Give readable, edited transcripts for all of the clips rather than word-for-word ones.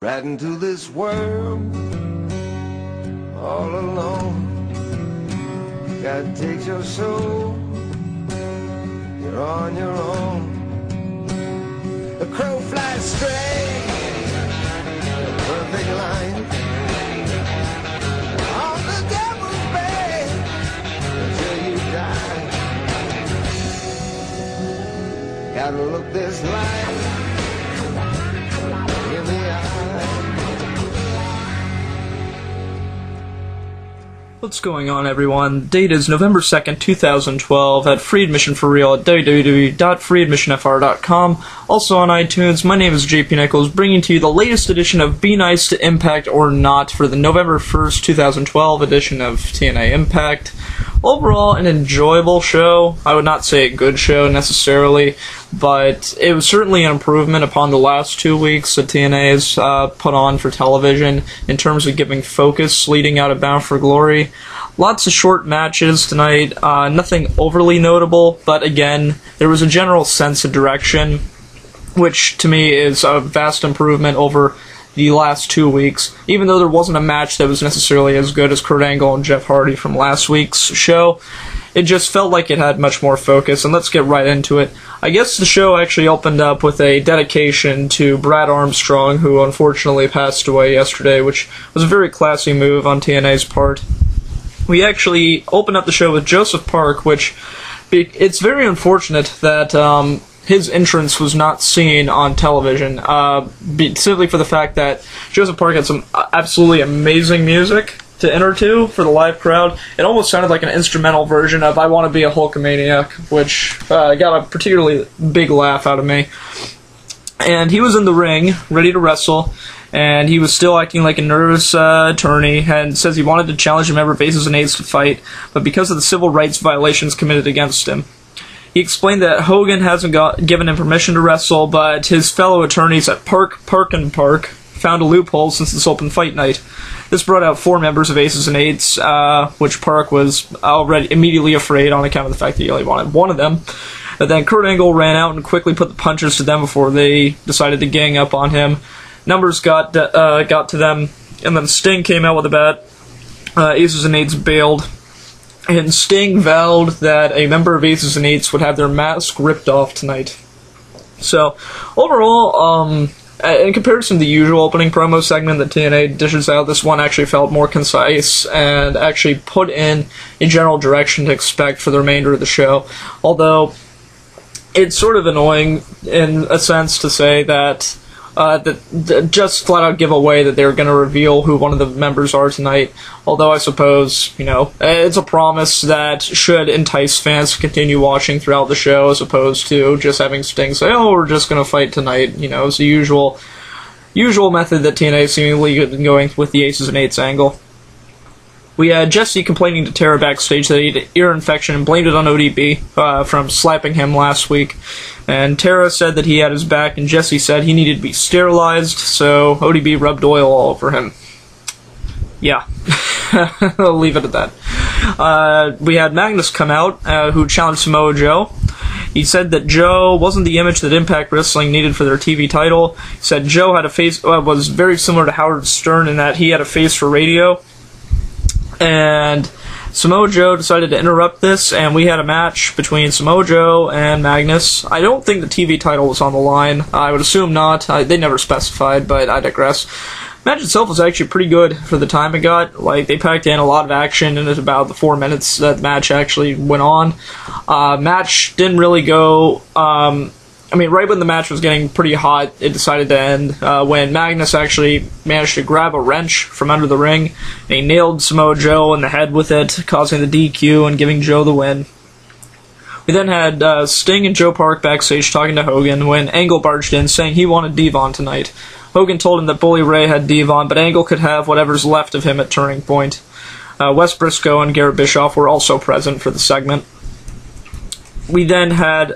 Right into this world, all alone. God takes your soul, you're on your own. The crow flies straight, the perfect line. On the devil's bed until you die. Gotta look this life in the eye. What's going on, everyone? Date is November 2nd, 2012 at Free Admission for Real at www.freeadmissionfr.com. Also on iTunes, my name is JP Nichols, bringing to you the latest edition of Be Nice to Impact or Not for the November 1st, 2012 edition of TNA Impact. Overall, an enjoyable show. I would not say a good show necessarily, but it was certainly an improvement upon the last 2 weeks that TNA has put on for television in terms of giving focus leading out of Bound for Glory. Lots of short matches tonight, nothing overly notable, but again, there was a general sense of direction, which to me is a vast improvement over the last 2 weeks, even though there wasn't a match that was necessarily as good as Kurt Angle and Jeff Hardy from last week's show. It just felt like it had much more focus, and let's get right into it. I guess the show actually opened up with a dedication to Brad Armstrong, who unfortunately passed away yesterday, which was a very classy move on TNA's part. We actually opened up the show with Joseph Park, which it's very unfortunate that his entrance was not seen on television, simply for the fact that Joseph Park had some absolutely amazing music to enter to for the live crowd. It almost sounded like an instrumental version of I Want to Be a Hulkamaniac, which got a particularly big laugh out of me. And he was in the ring, ready to wrestle, and he was still acting like a nervous attorney, and says he wanted to challenge a member of Aces and Eights to fight, but because of the civil rights violations committed against him. He explained that Hogan hasn't given him permission to wrestle, but his fellow attorneys at Park and Park found a loophole since this open fight night. This brought out four members of Aces and Eights, which Park was already immediately afraid on account of the fact that he only wanted one of them. But then Kurt Angle ran out and quickly put the punches to them before they decided to gang up on him. Numbers got to them, and then Sting came out with a bat. Aces and Eights bailed. And Sting vowed that a member of Aces and Eights would have their mask ripped off tonight. So, overall, in comparison to the usual opening promo segment that TNA dishes out, this one actually felt more concise and actually put in a general direction to expect for the remainder of the show. Although, it's sort of annoying, in a sense, to say that just flat-out give away that they're going to reveal who one of the members are tonight, although I suppose, you know, it's a promise that should entice fans to continue watching throughout the show, as opposed to just having Sting say, oh, we're just going to fight tonight. You know, it's the usual method that TNA seemingly been going with the Aces and Eights angle. We had Jesse complaining to Tara backstage that he had an ear infection and blamed it on ODB from slapping him last week. And Tara said that he had his back, and Jesse said he needed to be sterilized, so ODB rubbed oil all over him. Yeah. I'll leave it at that. We had Magnus come out, who challenged Samoa Joe. He said that Joe wasn't the image that Impact Wrestling needed for their TV title. He said Joe had a face was very similar to Howard Stern in that he had a face for radio. And Samoa Joe decided to interrupt this, and we had a match between Samoa Joe and Magnus. I don't think the TV title was on the line. I would assume not. They never specified, but I digress. The match itself was actually pretty good for the time it got. Like, they packed in a lot of action in about the 4 minutes that the match actually went on. Match didn't really go... right when the match was getting pretty hot, it decided to end when Magnus actually managed to grab a wrench from under the ring, and he nailed Samoa Joe in the head with it, causing the DQ and giving Joe the win. We then had Sting and Joe Park backstage talking to Hogan when Angle barged in, saying he wanted Devon tonight. Hogan told him that Bully Ray had Devon, but Angle could have whatever's left of him at Turning Point. Wes Briscoe and Garrett Bischoff were also present for the segment. We then had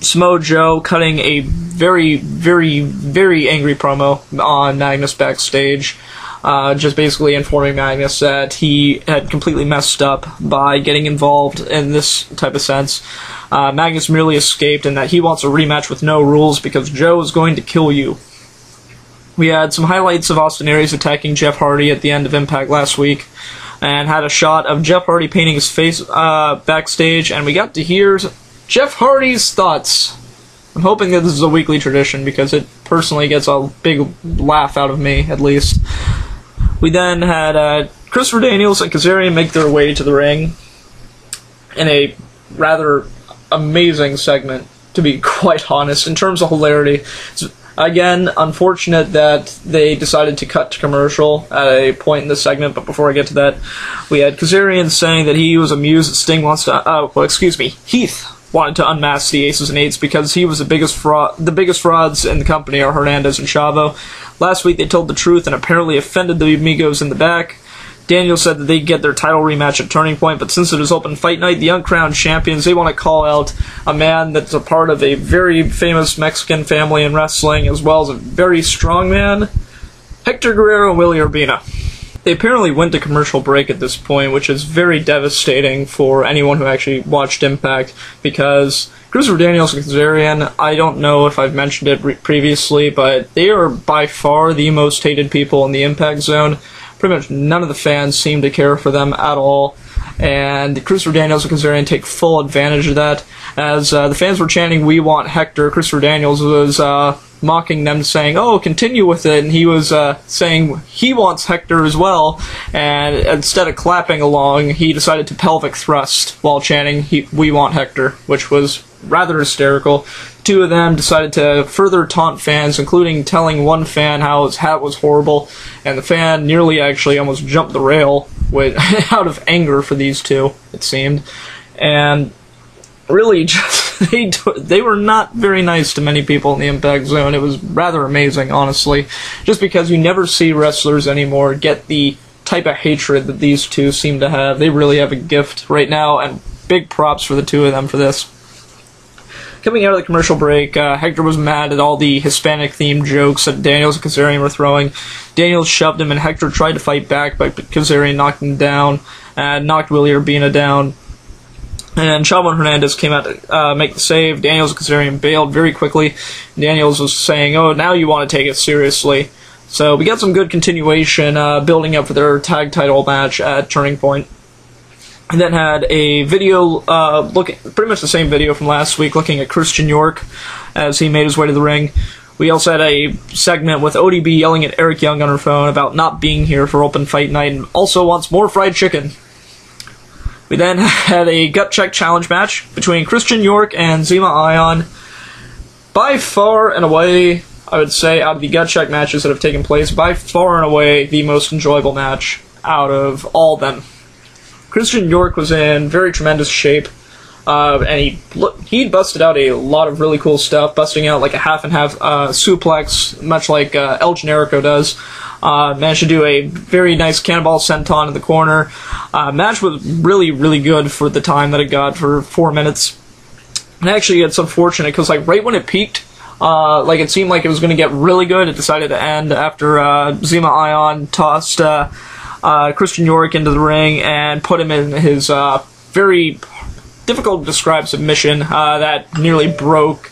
Samoa Joe cutting a very, very, very angry promo on Magnus backstage, just basically informing Magnus that he had completely messed up by getting involved in this type of sense. Magnus merely escaped, and that he wants a rematch with no rules because Joe is going to kill you. We had some highlights of Austin Aries attacking Jeff Hardy at the end of Impact last week, and had a shot of Jeff Hardy painting his face backstage, and we got to hear Jeff Hardy's thoughts. I'm hoping that this is a weekly tradition, because it personally gets a big laugh out of me, at least. We then had Christopher Daniels and Kazarian make their way to the ring in a rather amazing segment, to be quite honest, in terms of hilarity. It's, again, unfortunate that they decided to cut to commercial at a point in the segment, but before I get to that, we had Kazarian saying that he was amused that Sting wants to, Heath wanted to unmask the Aces and Eights because he was the biggest frauds in the company are Hernandez and Chavo. Last week they told the truth and apparently offended the Amigos in the back. Daniel said that they'd get their title rematch at Turning Point, but since it is open fight night, the uncrowned champions, they want to call out a man that's a part of a very famous Mexican family in wrestling, as well as a very strong man, Hector Guerrero and Willie Urbina. They apparently went to commercial break at this point, which is very devastating for anyone who actually watched Impact, because Christopher Daniels and Kazarian, I don't know if I've mentioned it previously, but they are by far the most hated people in the Impact Zone. Pretty much none of the fans seem to care for them at all, and Christopher Daniels and Kazarian take full advantage of that. As the fans were chanting, "We want Hector," Christopher Daniels was mocking them, saying, "Oh, continue with it," and he was saying he wants Hector as well, and instead of clapping along, he decided to pelvic thrust while chanting, "We want Hector," which was rather hysterical. Two of them decided to further taunt fans, including telling one fan how his hat was horrible, and the fan nearly actually almost jumped the rail out of anger for these two, it seemed. And really, just, they were not very nice to many people in the Impact Zone. It was rather amazing, honestly, just because you never see wrestlers anymore get the type of hatred that these two seem to have. They really have a gift right now, and big props for the two of them for this. Coming out of the commercial break, Hector was mad at all the Hispanic-themed jokes that Daniels and Kazarian were throwing. Daniels shoved him, and Hector tried to fight back, but Kazarian knocked him down, knocked Willie Urbina down. And Chavo Hernandez came out to make the save. Daniels and Kazarian bailed very quickly. Daniels was saying, "Oh, now you want to take it seriously." So we got some good continuation building up for their tag title match at Turning Point. And then had a video, pretty much the same video from last week, looking at Christian York as he made his way to the ring. We also had a segment with ODB yelling at Eric Young on her phone about not being here for open fight night and also wants more fried chicken. We then had a gut check challenge match between Christian York and Zema Ion. By far and away, I would say, out of the gut check matches that have taken place, by far and away the most enjoyable match out of all of them. Christian York was in very tremendous shape, and he busted out a lot of really cool stuff, busting out like a half-and-half suplex, much like El Generico does. Managed to do a very nice cannonball senton in the corner. Match was really, really good for the time that it got for 4 minutes. And actually, it's unfortunate, because like, right when it peaked, it seemed like it was going to get really good, it decided to end after Zema Ion tossed Christian York into the ring and put him in his very difficult to describe submission that nearly broke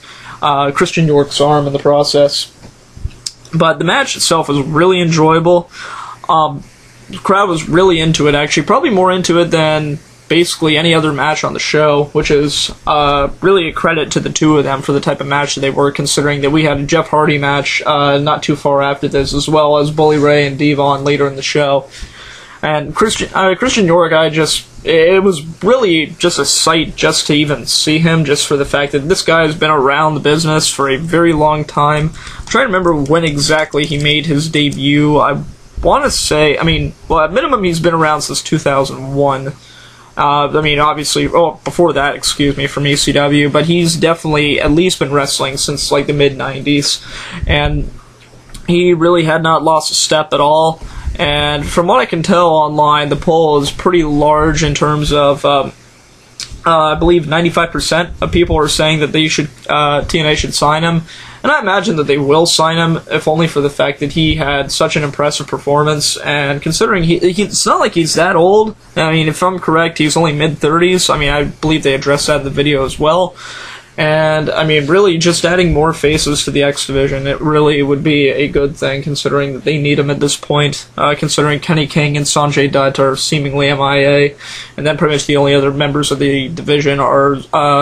Christian York's arm in the process. But the match itself was really enjoyable. The crowd was really into it, actually, probably more into it than basically any other match on the show, which is really a credit to the two of them for the type of match that they were, considering that we had a Jeff Hardy match not too far after this, as well as Bully Ray and Devon later in the show. And Christian York, it was really just a sight just to even see him, just for the fact that this guy has been around the business for a very long time. I'm trying to remember when exactly he made his debut. I want to say, at minimum he's been around since 2001. Before that, from ECW, but he's definitely at least been wrestling since, the mid-90s, and he really had not lost a step at all. And from what I can tell online, the poll is pretty large in terms of, I believe 95% of people are saying that they should TNA should sign him, and I imagine that they will sign him, if only for the fact that he had such an impressive performance, and considering it's not like he's that old. If I'm correct, he's only mid-30s, I believe they addressed that in the video as well, And, I mean, really, just adding more faces to the X Division, it really would be a good thing, considering that they need him at this point, considering Kenny King and Sanjay Dutt are seemingly MIA, and then pretty much the only other members of the division are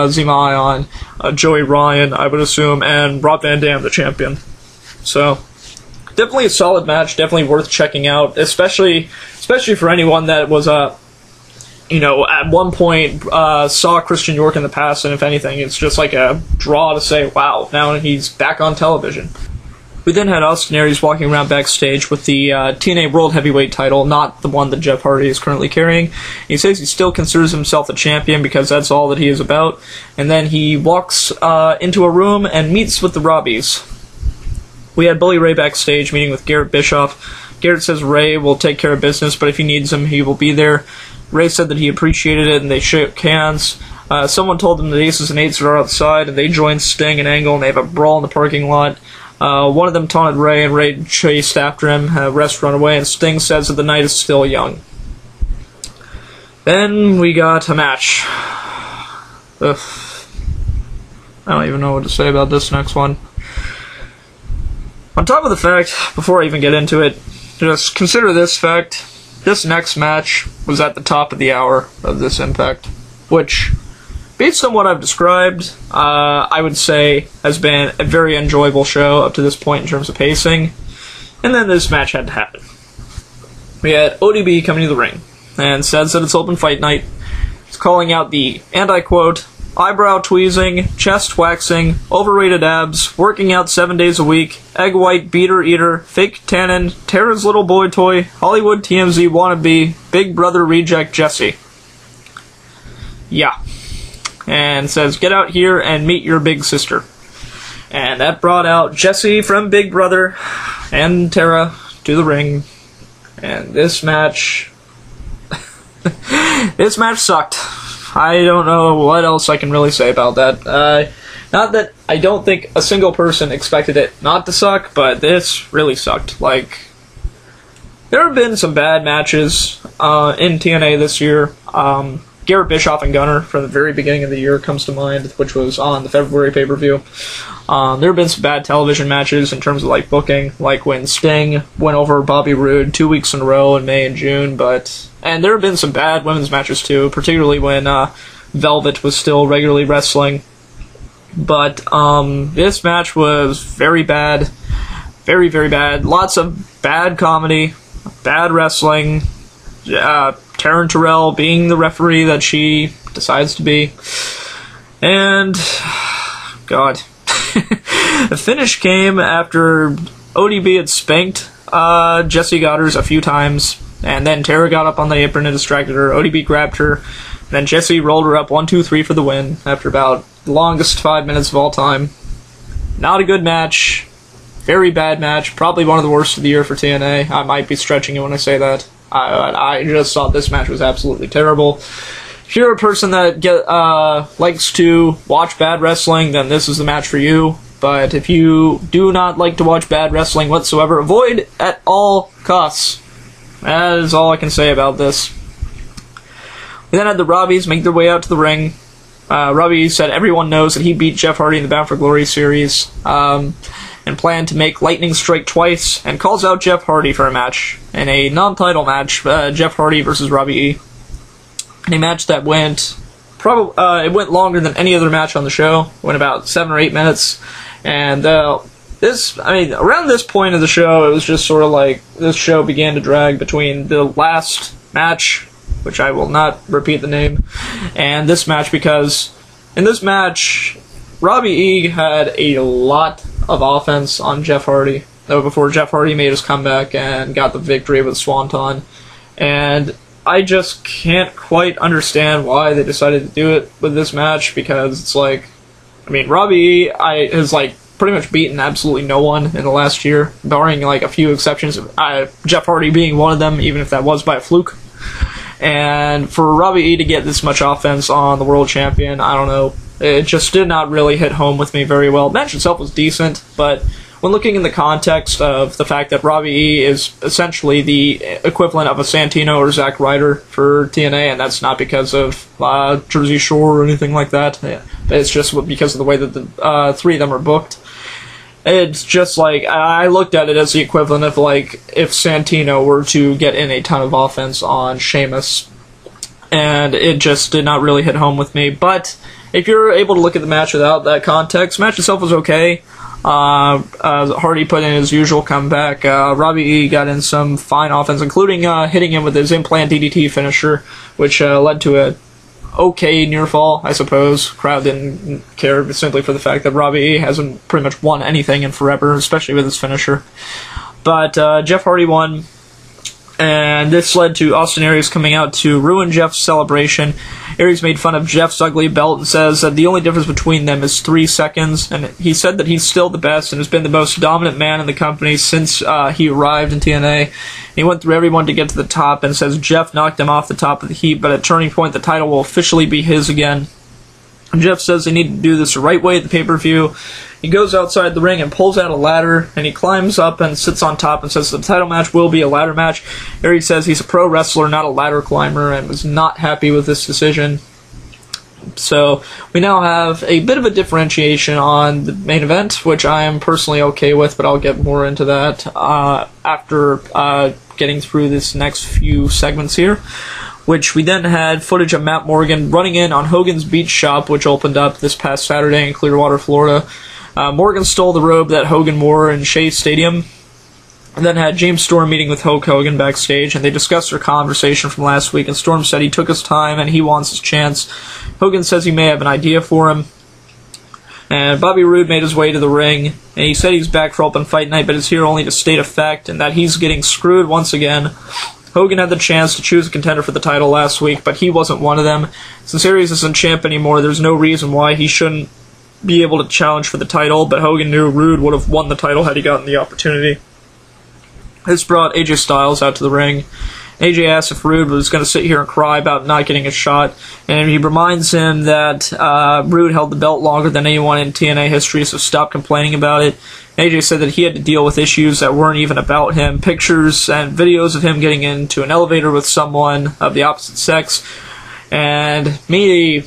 Zema Ion, Joey Ryan, I would assume, and Rob Van Dam, the champion. So, definitely a solid match, definitely worth checking out, especially for anyone that was at one point saw Christian York in the past, and if anything, it's just like a draw to say, wow, now he's back on television. We then had Austin Aries walking around backstage with the TNA World Heavyweight title, not the one that Jeff Hardy is currently carrying. He says he still considers himself a champion because that's all that he is about, and then he walks into a room and meets with the Robbies. We had Bully Ray backstage meeting with Garrett Bischoff. Garrett says Ray will take care of business, but if he needs him, he will be there. Ray said that he appreciated it, and they shook hands. Someone told them that Aces and Eights are outside, and they joined Sting and Angle, and they have a brawl in the parking lot. One of them taunted Ray, and Ray chased after him. Rest run away, and Sting says that the night is still young. Then we got a match. Ugh. I don't even know what to say about this next one. On top of the fact, before I even get into it, just consider this fact. This next match was at the top of the hour of this Impact, which, based on what I've described, I would say has been a very enjoyable show up to this point in terms of pacing, and then this match had to happen. We had ODB coming to the ring, and says that it's open fight night. It's calling out the, and I quote, eyebrow tweezing, chest waxing, overrated abs, working out 7 days a week, egg white, beater eater, fake tannin, Tara's little boy toy, Hollywood TMZ wannabe, big brother reject Jesse. Yeah. And says, get out here and meet your big sister. And that brought out Jesse from Big Brother and Tara to the ring. And this match... this match sucked. I don't know what else I can really say about that. Not that I don't think a single person expected it not to suck, but this really sucked. Like, there have been some bad matches in TNA this year. Garrett Bischoff and Gunner from the very beginning of the year comes to mind, which was on the February pay-per-view. There have been some bad television matches in terms of, like, booking, like when Sting went over Bobby Roode 2 weeks in a row in May and June, but... And there have been some bad women's matches, too, particularly when Velvet was still regularly wrestling. But this match was very bad. Very, very bad. Lots of bad comedy, bad wrestling, Taryn Terrell being the referee that she decides to be. And, God. The finish came after ODB had spanked Jesse Godderz a few times, and then Tara got up on the apron and distracted her. ODB grabbed her, and then Jesse rolled her up 1-2-3 for the win after about the longest 5 minutes of all time. Not a good match. Very bad match. Probably one of the worst of the year for TNA. I might be stretching it when I say that. I just thought this match was absolutely terrible. If you're a person that likes to watch bad wrestling, then this is the match for you. But if you do not like to watch bad wrestling whatsoever, avoid at all costs. That is all I can say about this. We then had the Robbies make their way out to the ring. Robbie said everyone knows that he beat Jeff Hardy in the Bound for Glory series, and planned to make Lightning Strike twice, and calls out Jeff Hardy for a match. In a non-title match, Jeff Hardy versus Robbie E. In a match that went... it went longer than any other match on the show. It went about 7 or 8 minutes. And around this point of the show, it was just sort of like this show began to drag between the last match, which I will not repeat the name, and this match, because in this match, Robbie E had a lot of offense on Jeff Hardy, though, before Jeff Hardy made his comeback and got the victory with Swanton. And I just can't quite understand why they decided to do it with this match, because it's like, I mean, Robbie E is like, pretty much beaten absolutely no one in the last year, barring like a few exceptions, Jeff Hardy being one of them, even if that was by a fluke. And for Robbie E to get this much offense on the world champion, I don't know, it just did not really hit home with me very well. The match itself was decent, but when looking in the context of the fact that Robbie E is essentially the equivalent of a Santino or Zack Ryder for TNA, and that's not because of Jersey Shore or anything like that. Yeah. It's just because of the way that the three of them are booked. It's just like, I looked at it as the equivalent of, like, if Santino were to get in a ton of offense on Sheamus, and it just did not really hit home with me. But if you're able to look at the match without that context, the match itself was okay. Hardy put in his usual comeback. Robbie E got in some fine offense, including hitting him with his implant DDT finisher, which led to a okay near fall, I suppose. Crowd didn't care simply for the fact that Robbie E hasn't pretty much won anything in forever, especially with his finisher. But Jeff Hardy won, and this led to Austin Aries coming out to ruin Jeff's celebration. Aries made fun of Jeff's ugly belt and says that the only difference between them is 3 seconds, and he said that he's still the best and has been the most dominant man in the company since he arrived in TNA. And he went through everyone to get to the top and says Jeff knocked him off the top of the heap, but at Turning Point the title will officially be his again. And Jeff says they need to do this the right way at the pay-per-view. He goes outside the ring and pulls out a ladder, and he climbs up and sits on top and says the title match will be a ladder match. Aries says he's a pro wrestler, not a ladder climber, and was not happy with this decision. So we now have a bit of a differentiation on the main event, which I am personally okay with, but I'll get more into that after getting through this next few segments here. Which we then had footage of Matt Morgan running in on Hogan's Beach Shop, which opened up this past Saturday in Clearwater, Florida. Morgan stole the robe that Hogan wore in Shea Stadium, and then had James Storm meeting with Hulk Hogan backstage, and they discussed their conversation from last week, and Storm said he took his time and he wants his chance. Hogan says he may have an idea for him, and Bobby Roode made his way to the ring, and he said he's back for Open Fight Night, but is here only to state a fact, and that he's getting screwed once again. Hogan had the chance to choose a contender for the title last week, but he wasn't one of them. Since Aries isn't champ anymore, there's no reason why he shouldn't be able to challenge for the title, but Hogan knew Roode would have won the title had he gotten the opportunity. This brought AJ Styles out to the ring. AJ asked if Roode was going to sit here and cry about not getting a shot, and he reminds him that Roode held the belt longer than anyone in TNA history, so stop complaining about it. AJ said that he had to deal with issues that weren't even about him. Pictures and videos of him getting into an elevator with someone of the opposite sex. And me,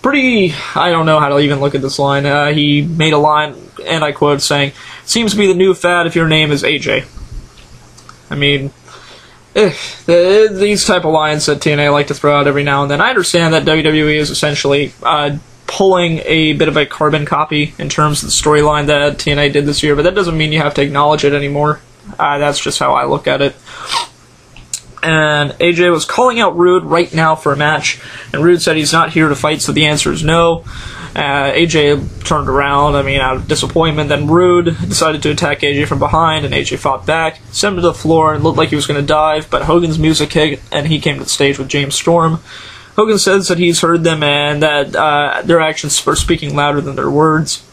pretty... I don't know how to even look at this line. He made a line, and I quote, saying, "Seems to be the new fad if your name is AJ." I mean, these type of lines that TNA like to throw out every now and then. I understand that WWE is essentially... pulling a bit of a carbon copy in terms of the storyline that TNA did this year, but that doesn't mean you have to acknowledge it anymore. That's just how I look at it. And AJ was calling out Roode right now for a match, and Roode said he's not here to fight, so the answer is no. AJ turned around, out of disappointment. Then Roode decided to attack AJ from behind, and AJ fought back, sent him to the floor, and looked like he was going to dive, but Hogan's music hit, and he came to the stage with James Storm. Hogan says that he's heard them and that their actions are speaking louder than their words,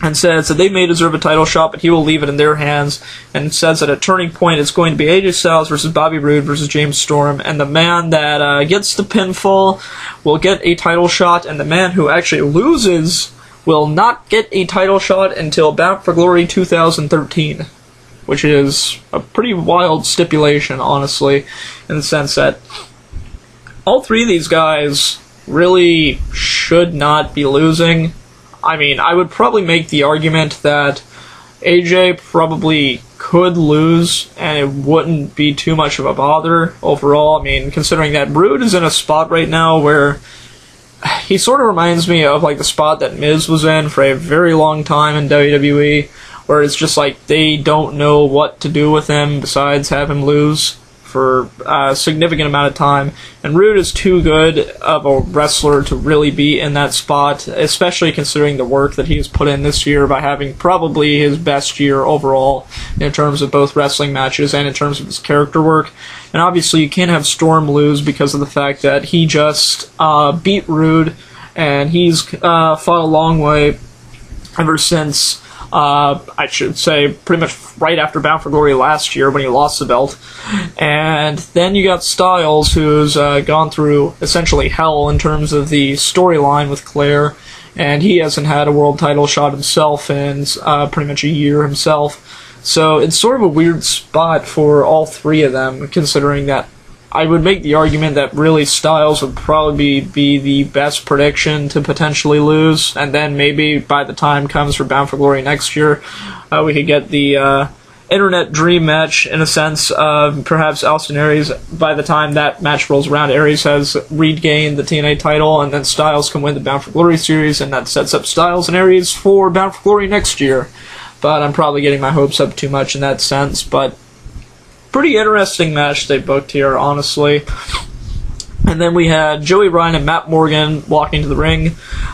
and says that they may deserve a title shot, but he will leave it in their hands, and says that at Turning Point it's going to be AJ Styles versus Bobby Roode versus James Storm, and the man that gets the pinfall will get a title shot, and the man who actually loses will not get a title shot until Bound for Glory 2013, which is a pretty wild stipulation, honestly, in the sense that all three of these guys really should not be losing. I would probably make the argument that AJ probably could lose, and it wouldn't be too much of a bother overall. Considering that Roode is in a spot right now where he sort of reminds me of the spot that Miz was in for a very long time in WWE, where it's just they don't know what to do with him besides have him lose for a significant amount of time, and Roode is too good of a wrestler to really be in that spot, especially considering the work that he's put in this year by having probably his best year overall in terms of both wrestling matches and in terms of his character work. And obviously you can't have Storm lose because of the fact that he just beat Roode, and he's fought a long way ever since... I should say pretty much right after Bound for Glory last year when he lost the belt. And then you got Styles, who's gone through essentially hell in terms of the storyline with Claire, and he hasn't had a world title shot himself in pretty much a year himself. So it's sort of a weird spot for all three of them, considering that I would make the argument that really Styles would probably be the best prediction to potentially lose, and then maybe by the time comes for Bound for Glory next year, we could get the internet dream match, in a sense, of perhaps Austin Aries. By the time that match rolls around, Aries has regained the TNA title, and then Styles can win the Bound for Glory series, and that sets up Styles and Aries for Bound for Glory next year. But I'm probably getting my hopes up too much in that sense, but pretty interesting match they booked here, honestly. And then we had Joey Ryan and Matt Morgan walking to the ring.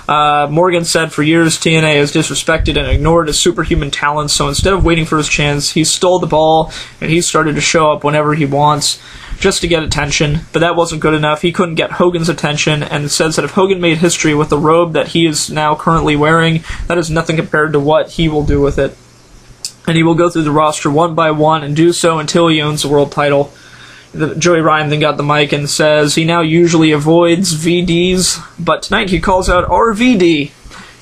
Morgan said for years TNA has disrespected and ignored his superhuman talents, so instead of waiting for his chance, he stole the ball, and he started to show up whenever he wants, just to get attention. But that wasn't good enough. He couldn't get Hogan's attention, and says that if Hogan made history with the robe that he is now currently wearing, that is nothing compared to what he will do with it. And he will go through the roster one by one and do so until he owns the world title. Joey Ryan then got the mic and says he now usually avoids VDs, but tonight he calls out RVD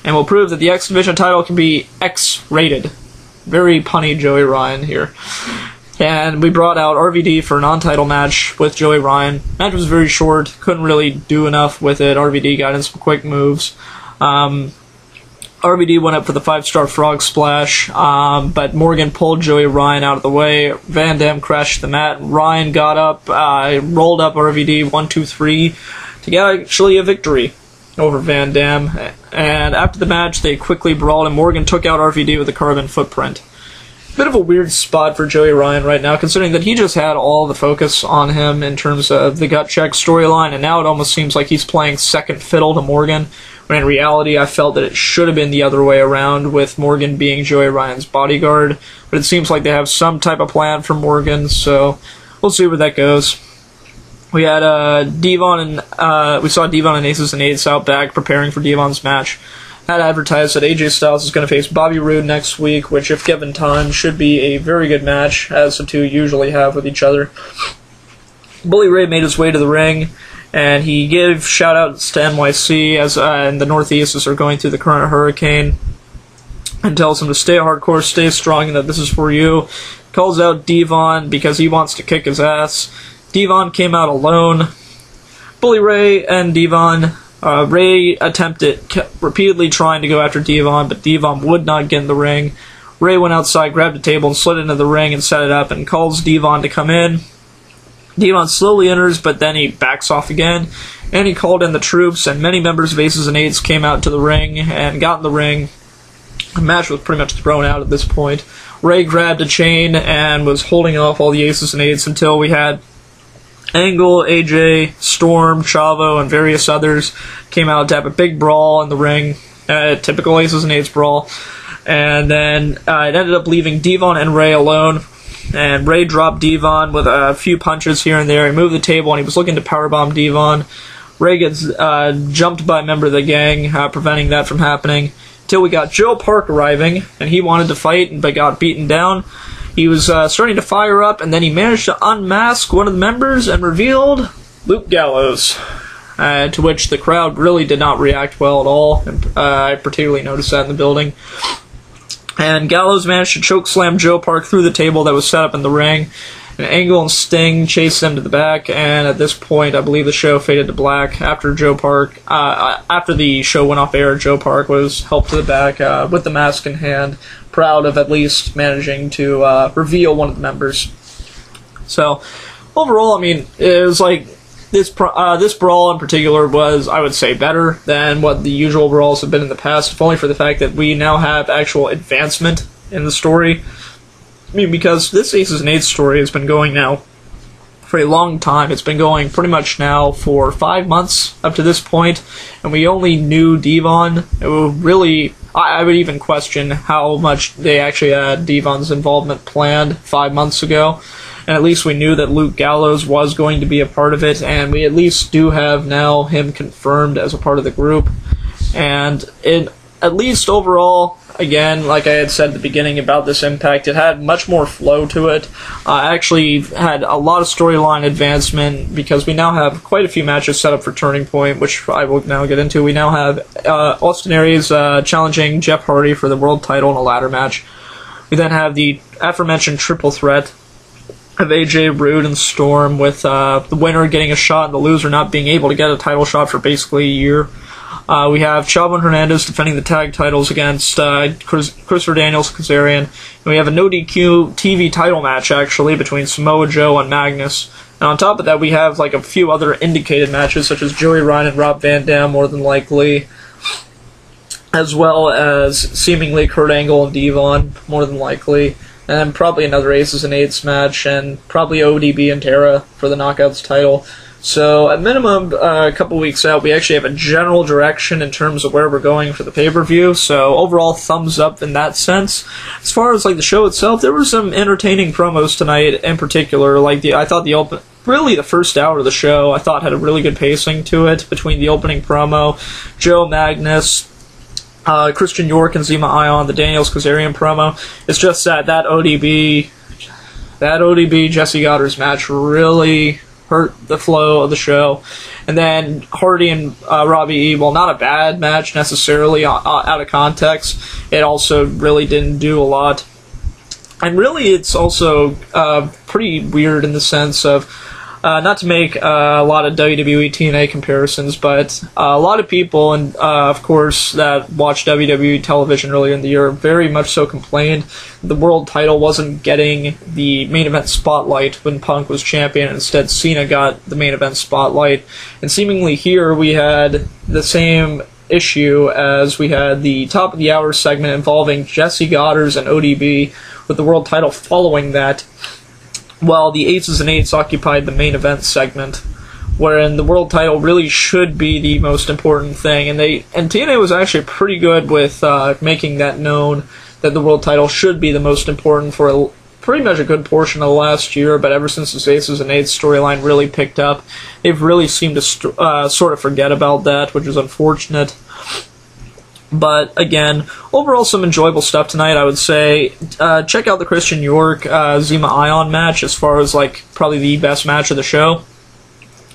and will prove that the X Division title can be X-rated. Very punny Joey Ryan here. And we brought out RVD for a non-title match with Joey Ryan. Match was very short, couldn't really do enough with it. RVD got in some quick moves. RVD went up for the 5-star frog splash, but Morgan pulled Joey Ryan out of the way. Van Dam crashed the mat. Ryan got up, rolled up RVD 1-2-3 to get actually a victory over Van Dam. And after the match, they quickly brawled, and Morgan took out RVD with a carbon footprint. Bit of a weird spot for Joey Ryan right now, considering that he just had all the focus on him in terms of the gut check storyline, and now it almost seems like he's playing second fiddle to Morgan, when in reality I felt that it should have been the other way around, with Morgan being Joey Ryan's bodyguard. But it seems like they have some type of plan for Morgan, so we'll see where that goes. We had Devon and we saw Devon and Aces and Eights out back preparing for Devon's match. Had advertised that AJ Styles is going to face Bobby Roode next week, which, if given time, should be a very good match, as the two usually have with each other. Bully Ray made his way to the ring, and he gave shout-outs to NYC, as and the Northeast as they're going through the current hurricane, and tells him to stay hardcore, stay strong, and that this is for you. Calls out Devon because he wants to kick his ass. Devon came out alone. Bully Ray and Devon... Ray kept repeatedly trying to go after Devon, but Devon would not get in the ring. Ray went outside, grabbed a table, and slid into the ring and set it up, and calls Devon to come in. Devon slowly enters, but then he backs off again, and he called in the troops, and many members of Aces and Eights came out to the ring and got in the ring. The match was pretty much thrown out at this point. Ray grabbed a chain and was holding off all the Aces and Eights until we had Angle, AJ, Storm, Chavo, and various others came out to have a big brawl in the ring, typical Aces and Eights brawl, and then it ended up leaving Devon and Ray alone, and Ray dropped Devon with a few punches here and there. He moved the table, and he was looking to powerbomb Devon. Ray gets jumped by a member of the gang, preventing that from happening, until we got Joe Park arriving, and he wanted to fight, but got beaten down. He was starting to fire up, and then he managed to unmask one of the members and revealed Luke Gallows, to which the crowd really did not react well at all. I particularly noticed that in the building. And Gallows managed to chokeslam Joe Park through the table that was set up in the ring. And Angle and Sting chased them to the back, and at this point, I believe the show faded to black. After Joe Park, after the show went off air, Joe Park was helped to the back with the mask in hand, proud of at least managing to reveal one of the members. So, overall, I mean, it was like this brawl in particular was, I would say, better than what the usual brawls have been in the past, if only for the fact that we now have actual advancement in the story. I mean, because this Aces and Eights story has been going now for a long time. It's been going pretty much now for 5 months up to this point, and we only knew Devon. It would really, I would even question how much they actually had Devon's involvement planned 5 months ago. And at least we knew that Luke Gallows was going to be a part of it, and we at least do have now him confirmed as a part of the group. And at least overall, Again, like I had said at the beginning about this Impact, it had much more flow to it. I actually had a lot of storyline advancement because we now have quite a few matches set up for Turning Point, which I will now get into. We now have Austin Aries challenging Jeff Hardy for the world title in a ladder match. We then have the aforementioned triple threat of AJ, Roode, and Storm, with the winner getting a shot and the loser not being able to get a title shot for basically a year. We have Chavo and Hernandez defending the tag titles against Christopher Daniels, Kazarian. And we have a no-DQ TV title match, actually, between Samoa Joe and Magnus. And on top of that, we have like a few other indicated matches, such as Joey Ryan and Rob Van Dam, more than likely, as well as seemingly Kurt Angle and Devon, more than likely, and probably another Aces and Eights match, and probably ODB and Tara for the Knockouts title. So, at minimum, a couple weeks out, we actually have a general direction in terms of where we're going for the pay-per-view, so overall, thumbs up in that sense. As far as, like, the show itself, there were some entertaining promos tonight, in particular. Like, I thought the open... Really, the first hour of the show, I thought had a really good pacing to it, between the opening promo, Joe, Magnus, Christian York and Zema Ion, the Daniels Kazarian promo. It's just that ODB Jesse Godderz match really hurt the flow of the show. And then Hardy and Robbie E, well, not a bad match necessarily out of context. It also really didn't do a lot. And really, it's also pretty weird in the sense of, not to make a lot of WWE TNA comparisons, but a lot of people, and of course, that watched WWE television earlier in the year, very much so complained the world title wasn't getting the main event spotlight when Punk was champion. Instead, Cena got the main event spotlight. And seemingly here, we had the same issue as we had the top of the hour segment involving Jesse Godderz and ODB, with the world title following that, while the Aces and Eights occupied the main event segment, wherein the world title really should be the most important thing. And TNA was actually pretty good with making that known, that the world title should be the most important for pretty much a good portion of the last year, but ever since this Aces and Eights storyline really picked up, they've really seemed to sort of forget about that, which is unfortunate. But, again, overall some enjoyable stuff tonight, I would say. Check out the Christian York Zema Ion match as far as, like, probably the best match of the show.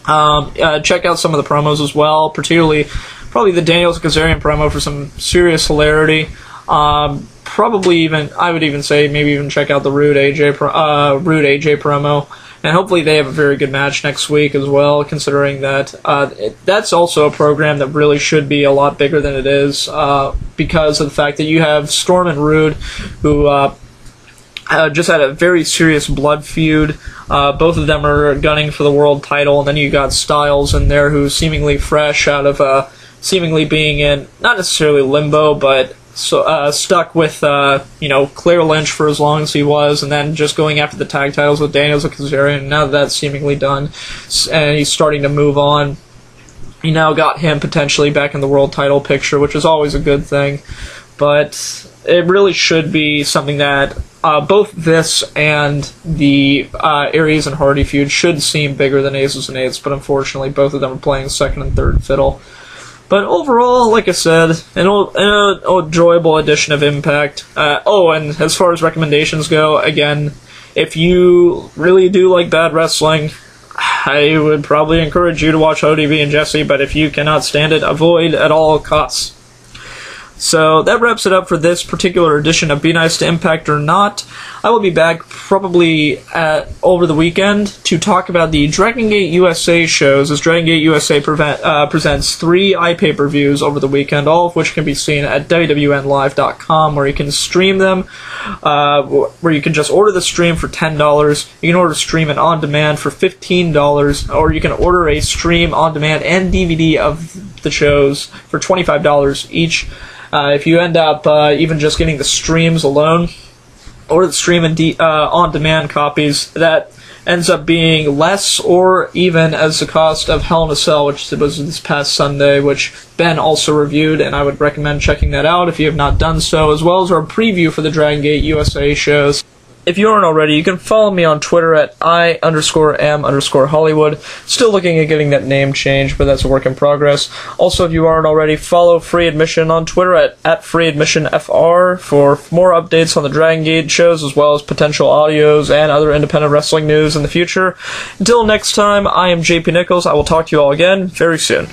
Check out some of the promos as well, particularly probably the Daniels Kazarian promo for some serious hilarity. Probably even, I would even say, maybe even check out the Roode AJ promo. And hopefully they have a very good match next week as well, considering that that's also a program that really should be a lot bigger than it is, because of the fact that you have Storm and Roode, who just had a very serious blood feud. Both of them are gunning for the world title, and then you got Styles in there, who's seemingly fresh out of seemingly being in, not necessarily limbo, but stuck with, Claire Lynch for as long as he was, and then just going after the tag titles with Daniels and Kazarian. Now that that's seemingly done, and he's starting to move on, you now got him potentially back in the world title picture, which is always a good thing. But it really should be something that both this and the Aries and Hardy feud should seem bigger than Aces and Eights, but unfortunately both of them are playing second and third fiddle. But overall, like I said, an enjoyable edition of Impact. And as far as recommendations go, again, if you really do like bad wrestling, I would probably encourage you to watch ODB and Jesse, but if you cannot stand it, avoid at all costs. So that wraps it up for this particular edition of Be Nice to Impact or Not. I will be back probably over the weekend to talk about the Dragon Gate USA shows, as Dragon Gate USA presents 3 iPay-per-views over the weekend, all of which can be seen at WWNlive.com, where you can stream them, where you can just order the stream for $10, you can order stream and on-demand for $15, or you can order a stream on-demand and DVD of the shows for $25 each. If you end up even just getting the streams alone, or the stream and on-demand copies, that ends up being less or even as the cost of Hell in a Cell, which was this past Sunday, which Ben also reviewed, and I would recommend checking that out if you have not done so, as well as our preview for the Dragon Gate USA shows. If you aren't already, you can follow me on Twitter at I_am_Hollywood. Still looking at getting that name changed, but that's a work in progress. Also, if you aren't already, follow Free Admission on Twitter at FreeAdmissionFR for more updates on the Dragon Gate shows, as well as potential audios and other independent wrestling news in the future. Until next time, I am JP Nichols. I will talk to you all again very soon.